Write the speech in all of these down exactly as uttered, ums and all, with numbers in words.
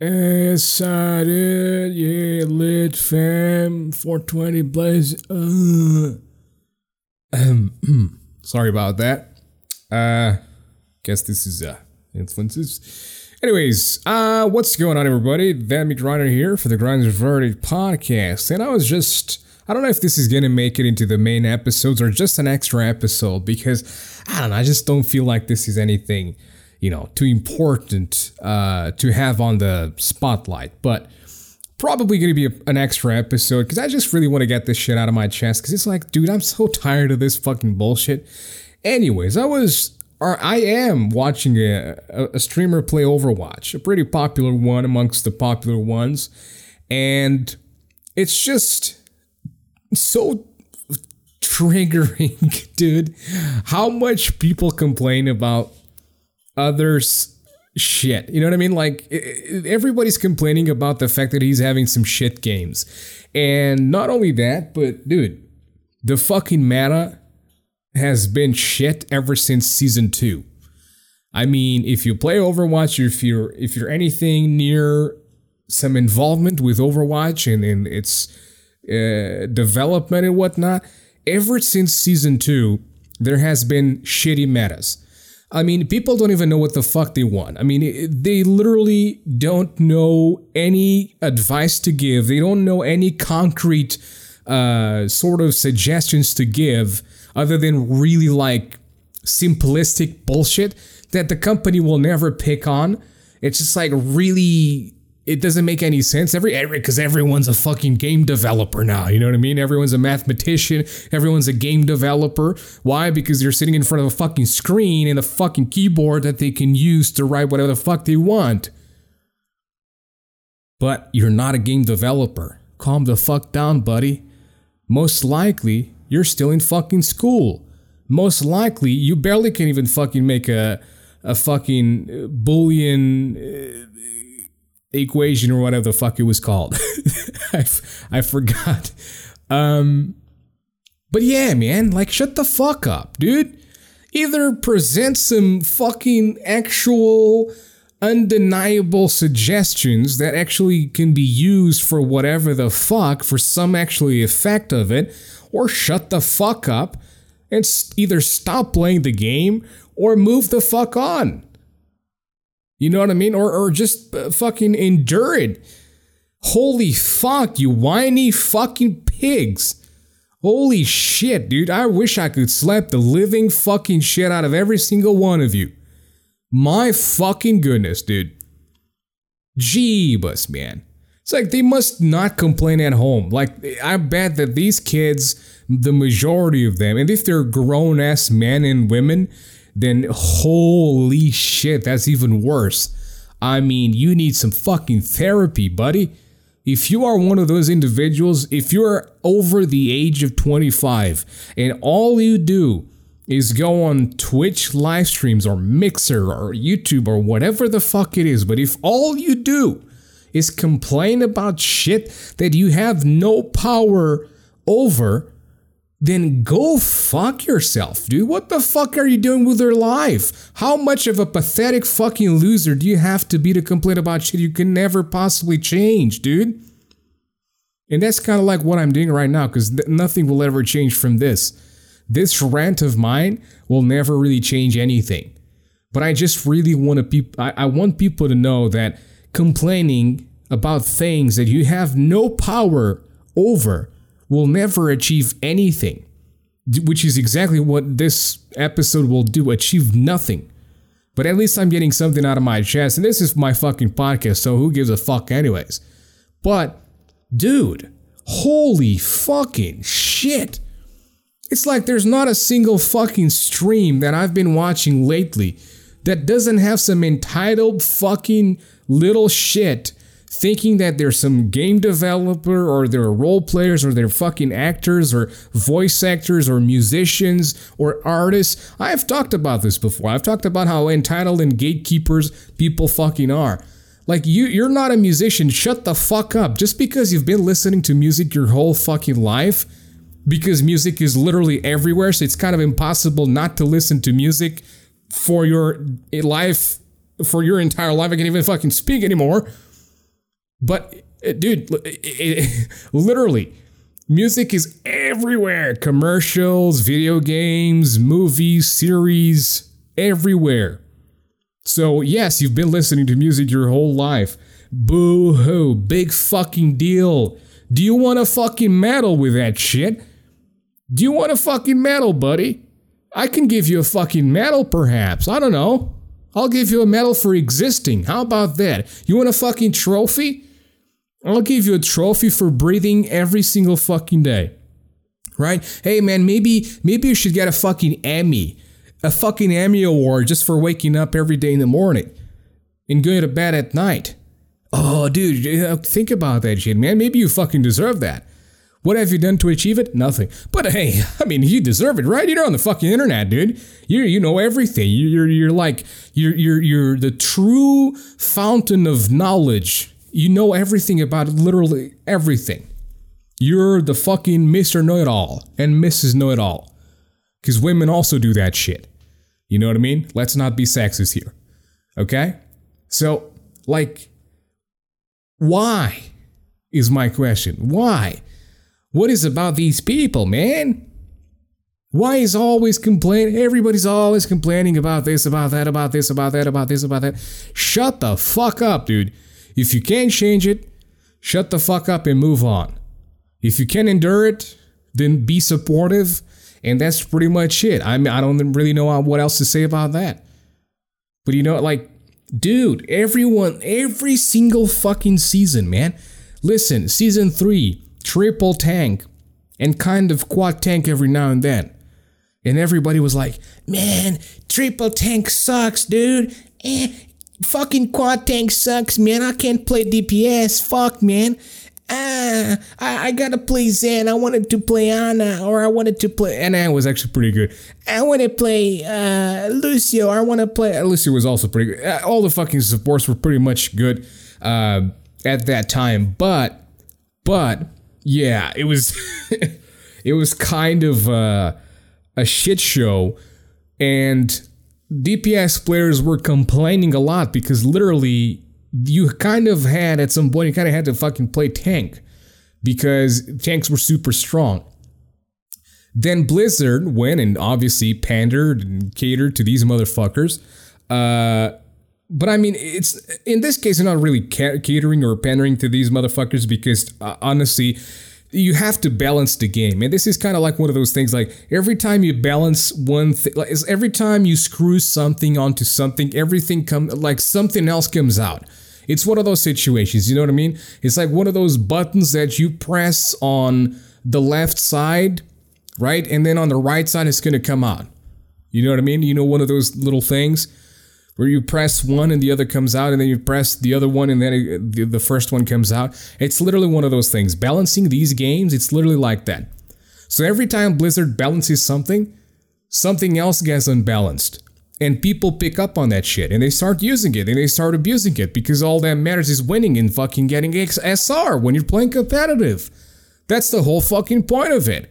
Excited, yeah, lit fam, four twenty blaze. Uh. Sorry about that. Uh, guess this is uh influences. Anyways, uh, what's going on, everybody? Dan McGriner here for the Grinders Verdict Podcast, and I was just. I don't know if this is going to make it into the main episodes or just an extra episode because, I don't know, I just don't feel like this is anything, you know, too important uh, to have on the spotlight. But probably going to be a, an extra episode because I just really want to get this shit out of my chest because it's like, dude, I'm so tired of this fucking bullshit. Anyways, I was, or I am watching a, a streamer play Overwatch, a pretty popular one amongst the popular ones. And it's just... so triggering, dude, how much people complain about others' shit. You know what I mean? Like, everybody's complaining about the fact that he's having some shit games. And not only that, but, dude, the fucking meta has been shit ever since Season two. I mean, if you play Overwatch, if you're, if you're anything near some involvement with Overwatch and, and it's... Uh, development and whatnot, ever since Season two, there has been shitty metas. I mean, people don't even know what the fuck they want. I mean, it, they literally don't know any advice to give. They don't know any concrete uh, sort of suggestions to give other than really, like, simplistic bullshit that the company will never pick on. It's just, like, really... it doesn't make any sense every every because everyone's a fucking game developer now. You know what I mean? Everyone's a mathematician. Everyone's a game developer. Why? Because they're sitting in front of a fucking screen and a fucking keyboard that they can use to write whatever the fuck they want. But you're not a game developer. Calm the fuck down, buddy. Most likely, you're still in fucking school. Most likely, you barely can even fucking make a, a fucking Boolean... Uh, equation or whatever the fuck it was called. I, f- I forgot. Um, but yeah, man, like shut the fuck up, dude. Either present some fucking actual undeniable suggestions that actually can be used for whatever the fuck, for some actually effect of it, or shut the fuck up and st- either stop playing the game or move the fuck on. You know what I mean? Or or just fucking endure it. Holy fuck, you whiny fucking pigs. Holy shit, dude. I wish I could slap the living fucking shit out of every single one of you. My fucking goodness, dude. Jeebus, man. It's like they must not complain at home. Like, I bet that these kids, the majority of them, and if they're grown-ass men and women... then holy shit, that's even worse. I mean, you need some fucking therapy, buddy. If you are one of those individuals, if you're over the age of twenty-five and all you do is go on Twitch live streams or Mixer or YouTube or whatever the fuck it is, but if all you do is complain about shit that you have no power over... then go fuck yourself, dude. What the fuck are you doing with your life? How much of a pathetic fucking loser do you have to be to complain about shit you can never possibly change, dude? And that's kind of like what I'm doing right now, because th- nothing will ever change from this. This rant of mine will never really change anything. But I just really want to pe- I-, I want people to know that complaining about things that you have no power over will never achieve anything, which is exactly what this episode will do, achieve nothing. But at least I'm getting something out of my chest, and this is my fucking podcast, so who gives a fuck anyways? But, dude, holy fucking shit. It's like there's not a single fucking stream that I've been watching lately that doesn't have some entitled fucking little shit thinking that they're some game developer or they're role players or they're fucking actors or voice actors or musicians or artists. I've talked about this before. I've talked about how entitled and gatekeepers people fucking are. Like, you, you're not a musician. Shut the fuck up. Just because you've been listening to music your whole fucking life, because music is literally everywhere, so it's kind of impossible not to listen to music for your life, for your entire life. I can't even fucking speak anymore. But dude, it, it, literally, music is everywhere. Commercials, video games, movies, series, everywhere. So yes, you've been listening to music your whole life. Boo-hoo, big fucking deal. Do you want to fucking meddle with that shit? Do you want to fucking medal, buddy? I can give you a fucking medal, perhaps. I don't know. I'll give you a medal for existing. How about that? You want a fucking trophy? I'll give you a trophy for breathing every single fucking day. Right? Hey, man, maybe maybe you should get a fucking Emmy. A fucking Emmy Award just for waking up every day in the morning and going to bed at night. Oh, dude, think about that shit, man. Maybe you fucking deserve that. What have you done to achieve it? Nothing. But hey, I mean, you deserve it, right? You're on the fucking internet, dude. You you know everything. You're you're like you're you're you're the true fountain of knowledge. You know everything about literally everything. You're the fucking Mister Know-It-All and Missus Know-It-All. Because women also do that shit. You know what I mean? Let's not be sexist here. Okay? So, like, why is my question? Why? What is about these people, man? Why is always complaining? Everybody's always complaining about this, about that, about this, about that, about this, about that. Shut the fuck up, dude. If you can't change it, shut the fuck up and move on. If you can endure it, then be supportive. And that's pretty much it. I mean, I don't really know what else to say about that. But you know, like, dude, everyone, every single fucking season, man. Listen, season three. Triple tank and kind of quad tank every now and then. And everybody was like, man, triple tank sucks, dude. Eh, fucking quad tank sucks, man. I can't play D P S. Fuck, man. Ah, I, I gotta play Zen. I wanted to play Ana, or I wanted to play... Ana was actually pretty good. I want to play uh, Lucio. I want to play... Uh, Lucio was also pretty good. Uh, all the fucking supports were pretty much good uh, at that time. But, but... yeah, it was it was kind of uh, a shit show, and D P S players were complaining a lot because literally you kind of had at some point you kind of had to fucking play tank because tanks were super strong. Then Blizzard went and obviously pandered and catered to these motherfuckers. Uh, But I mean, it's in this case, you're not really catering or pandering to these motherfuckers because uh, honestly, you have to balance the game. And this is kind of like one of those things like every time you balance one thing, like, every time you screw something onto something, everything comes like something else comes out. It's one of those situations, you know what I mean? It's like one of those buttons that you press on the left side, right? And then on the right side, it's going to come out. You know what I mean? You know, one of those little things. Where you press one and the other comes out, and then you press the other one and then the first one comes out. It's literally one of those things. Balancing these games, it's literally like that. So every time Blizzard balances something, something else gets unbalanced. And people pick up on that shit, and they start using it, and they start abusing it, because all that matters is winning and fucking getting X S R when you're playing competitive. That's the whole fucking point of it.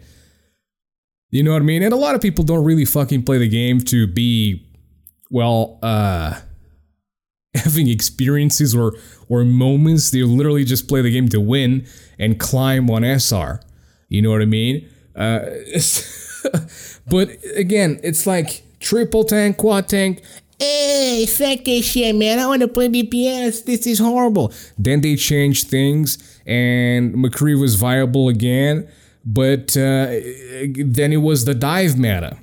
You know what I mean? And a lot of people don't really fucking play the game to be... well, uh, having experiences or or moments, they literally just play the game to win and climb on S R. You know what I mean? Uh, but again, it's like triple tank, quad tank. Hey, fuck this shit, man. I want to play D P S. This is horrible. Then they changed things and McCree was viable again. But uh, then it was the dive meta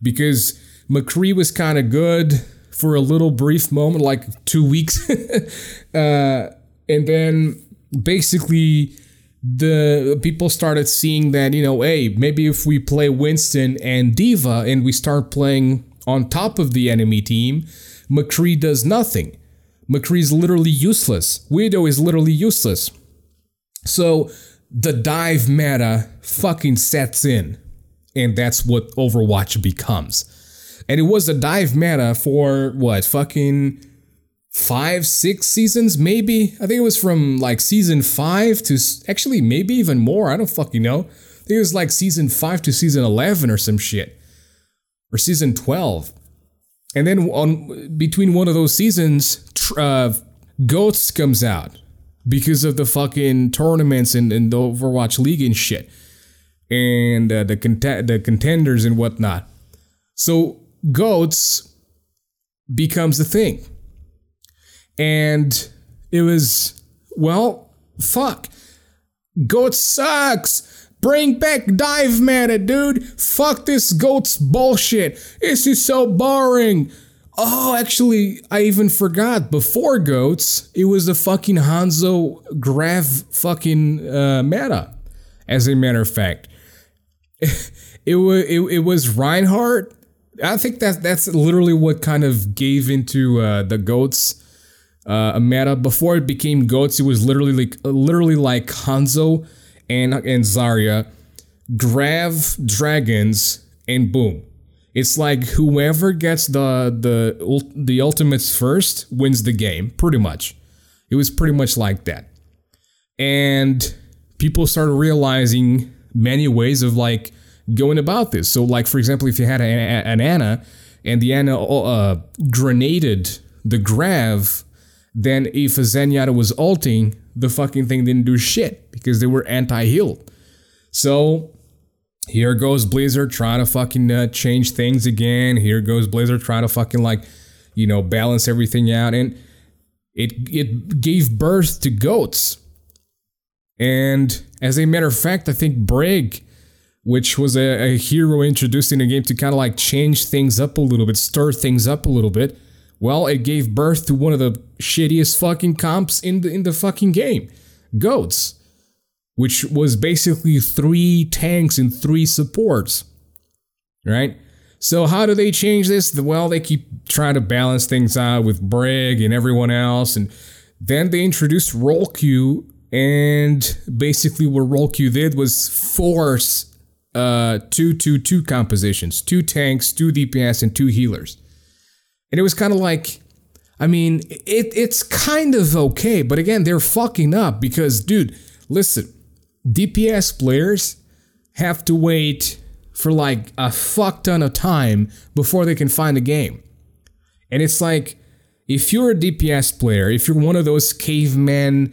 because... McCree was kind of good for a little brief moment, like two weeks. uh, and then basically the people started seeing that, you know, hey, maybe if we play Winston and D.Va and we start playing on top of the enemy team, McCree does nothing. McCree's literally useless. Widow is literally useless. So the dive meta fucking sets in. And that's what Overwatch becomes. And it was a dive meta for, what, fucking five, six seasons, maybe? I think it was from, like, season five to... actually, maybe even more. I don't fucking know. I think it was, like, season five to season eleven or some shit. Or season twelve. And then on between one of those seasons, uh, GOATS comes out. because of the fucking tournaments and, and the Overwatch League and shit, and uh, the cont- the contenders and whatnot. So GOATS becomes the thing. And it was, well, fuck. GOATS sucks. Bring back Dive Matter, dude. Fuck this GOATS bullshit. This is so boring. Oh, actually, I even forgot. Before GOATS, it was the fucking Hanzo Grav fucking uh, meta. As a matter of fact, it was it, it was Reinhardt. I think that that's literally what kind of gave into uh, the GOATS uh, meta. Before it became GOATS, it was literally like literally like Hanzo and and Zarya, Grav Dragons, and boom. It's like whoever gets the the the ultimates first wins the game, pretty much. It was pretty much like that, and people started realizing many ways of like going about this. So like, for example, if you had an, an Ana and the Ana uh, grenaded the Grav, then if a Zenyatta was ulting, the fucking thing didn't do shit because they were anti-healed. So here goes Blizzard trying to fucking uh, change things again. Here goes Blizzard trying to fucking like, you know, balance everything out. And it it gave birth to GOATS. And as a matter of fact, I think Brig, which was a, a hero introduced in the game to kind of like change things up a little bit, stir things up a little bit, well, it gave birth to one of the shittiest fucking comps in the in the fucking game, GOATS, which was basically three tanks and three supports, right? So how do they change this? Well, they keep trying to balance things out with Brig and everyone else, and then they introduced RollQ. And basically what RollQ did was force uh, two, two, two compositions, two tanks, two D P S, and two healers. And it was kind of like, I mean, it it's kind of okay, but again, they're fucking up because, dude, listen, D P S players have to wait for like a fuck ton of time before they can find a game. And it's like, if you're a D P S player, if you're one of those cavemen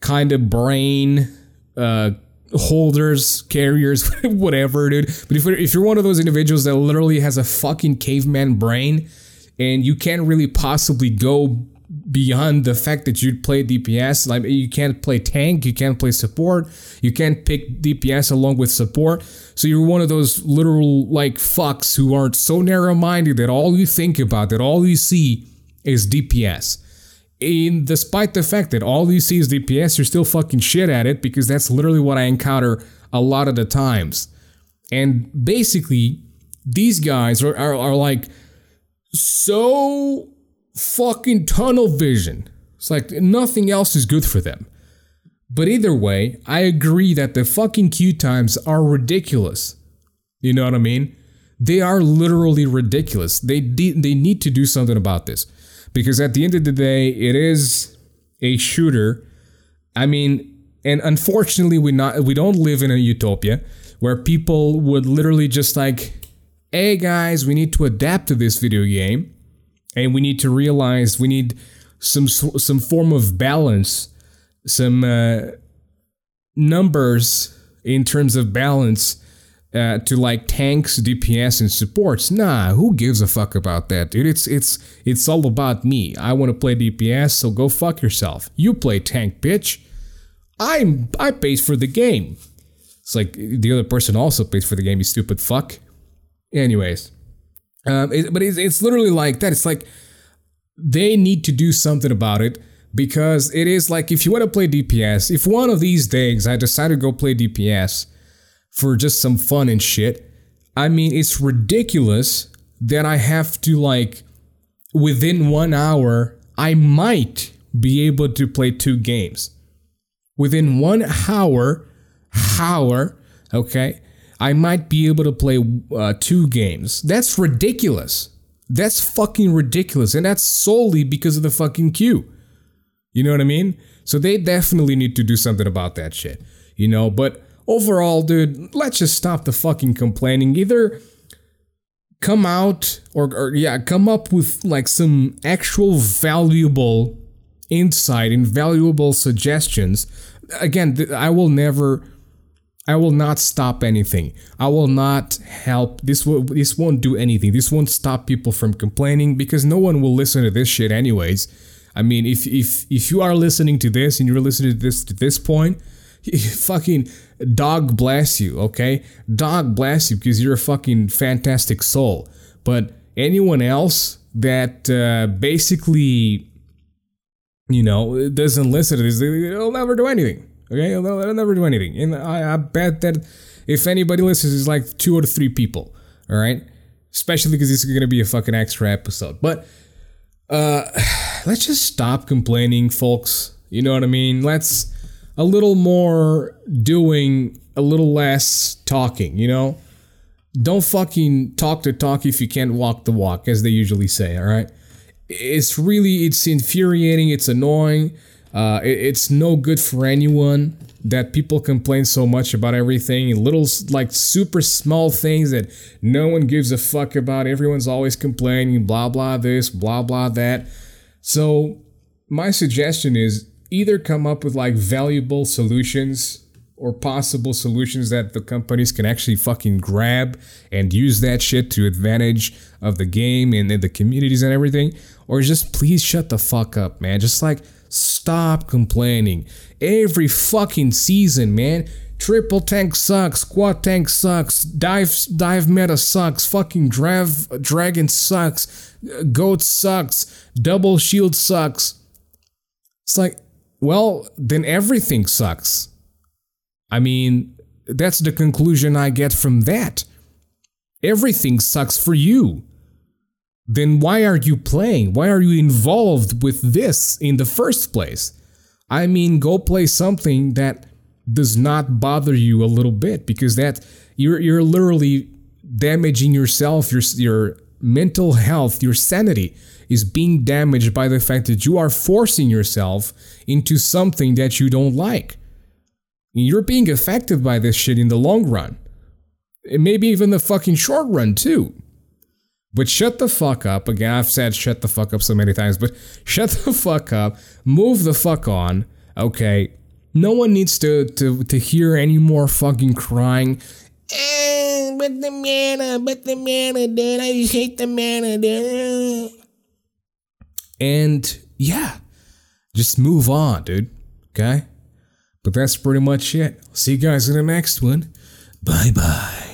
kind of brain uh, holders, carriers, whatever, dude. But if, if you're one of those individuals that literally has a fucking caveman brain and you can't really possibly go beyond the fact that you'd play D P S, like you can't play tank, you can't play support, you can't pick D P S along with support. So you're one of those literal like fucks who aren't so narrow-minded that all you think about, that all you see is D P S. In despite the fact that all you see is D P S, you're still fucking shit at it because that's literally what I encounter a lot of the times. And basically, these guys are, are, are like so fucking tunnel vision. It's like nothing else is good for them. But either way, I agree that the fucking queue times are ridiculous. You know what I mean? They are literally ridiculous. They de- they need to do something about this. Because at the end of the day, it is a shooter. I mean, and unfortunately, we not we don't live in a utopia where people would literally just like, hey guys, we need to adapt to this video game, and we need to realize we need some some form of balance, some uh, numbers in terms of balance. Uh, to like tanks, D P S, and supports. Nah, who gives a fuck about that, dude? It's it's it's all about me. I want to play D P S, so go fuck yourself. You play tank, bitch. I'm I paid for the game. It's like the other person also pays for the game. You stupid fuck. Anyways, um, it, but it's it's literally like that. It's like they need to do something about it. Because it is like, if you want to play D P S, if one of these days I decide to go play D P S for just some fun and shit, I mean, it's ridiculous that I have to, like, within one hour, I might be able to play two games. Within one hour, hour, okay, I might be able to play uh, two games. That's ridiculous. That's fucking ridiculous. And that's solely because of the fucking queue. You know what I mean? So they definitely need to do something about that shit, you know, but overall, dude, let's just stop the fucking complaining. Either come out or, or, yeah, come up with like some actual valuable insight, invaluable suggestions. Again, I will never, I will not stop anything. I will not help. This will, this won't do anything. This won't stop people from complaining, because no one will listen to this shit anyways. I mean, if if if you are listening to this and you're listening to this to this point, fucking dog bless you, okay? Dog bless you, because you're a fucking fantastic soul. But anyone else that uh, basically, you know, doesn't listen to this, it'll never do anything, okay? It'll, it'll never do anything. And I, I bet that if anybody listens, it's like two or three people, all right? Especially because this is going to be a fucking extra episode. But uh, let's just stop complaining, folks. You know what I mean? Let's a little more doing, a little less talking, you know? Don't fucking talk the talk if you can't walk the walk, as they usually say, all right? It's really, it's infuriating, it's annoying, uh, it, it's no good for anyone that people complain so much about everything, little, like, super small things that no one gives a fuck about, everyone's always complaining, blah, blah, this, blah, blah, that. So, my suggestion is either come up with, like, valuable solutions or possible solutions that the companies can actually fucking grab and use that shit to advantage of the game and the communities and everything. Or just please shut the fuck up, man. Just like, stop complaining. Every fucking season, man. Triple tank sucks, quad tank sucks, dive dive meta sucks, fucking drav, dragon sucks, goat sucks, double shield sucks. It's like, well, then everything sucks. I mean, that's the conclusion I get from that. Everything sucks for you. Then why are you playing? Why are you involved with this in the first place? I mean, go play something that does not bother you a little bit, because that you're you're literally damaging yourself, your your mental health, your sanity is being damaged by the fact that you are forcing yourself into something that you don't like. You're being affected by this shit in the long run. Maybe even the fucking short run, too. But shut the fuck up. Again, I've said shut the fuck up so many times, but shut the fuck up. Move the fuck on, okay? No one needs to, to, to hear any more fucking crying. Eh, but the mana, but the mana, dude. I just hate the mana, dude. And, yeah. Just move on, dude. Okay? But that's pretty much it. See you guys in the next one. Bye-bye.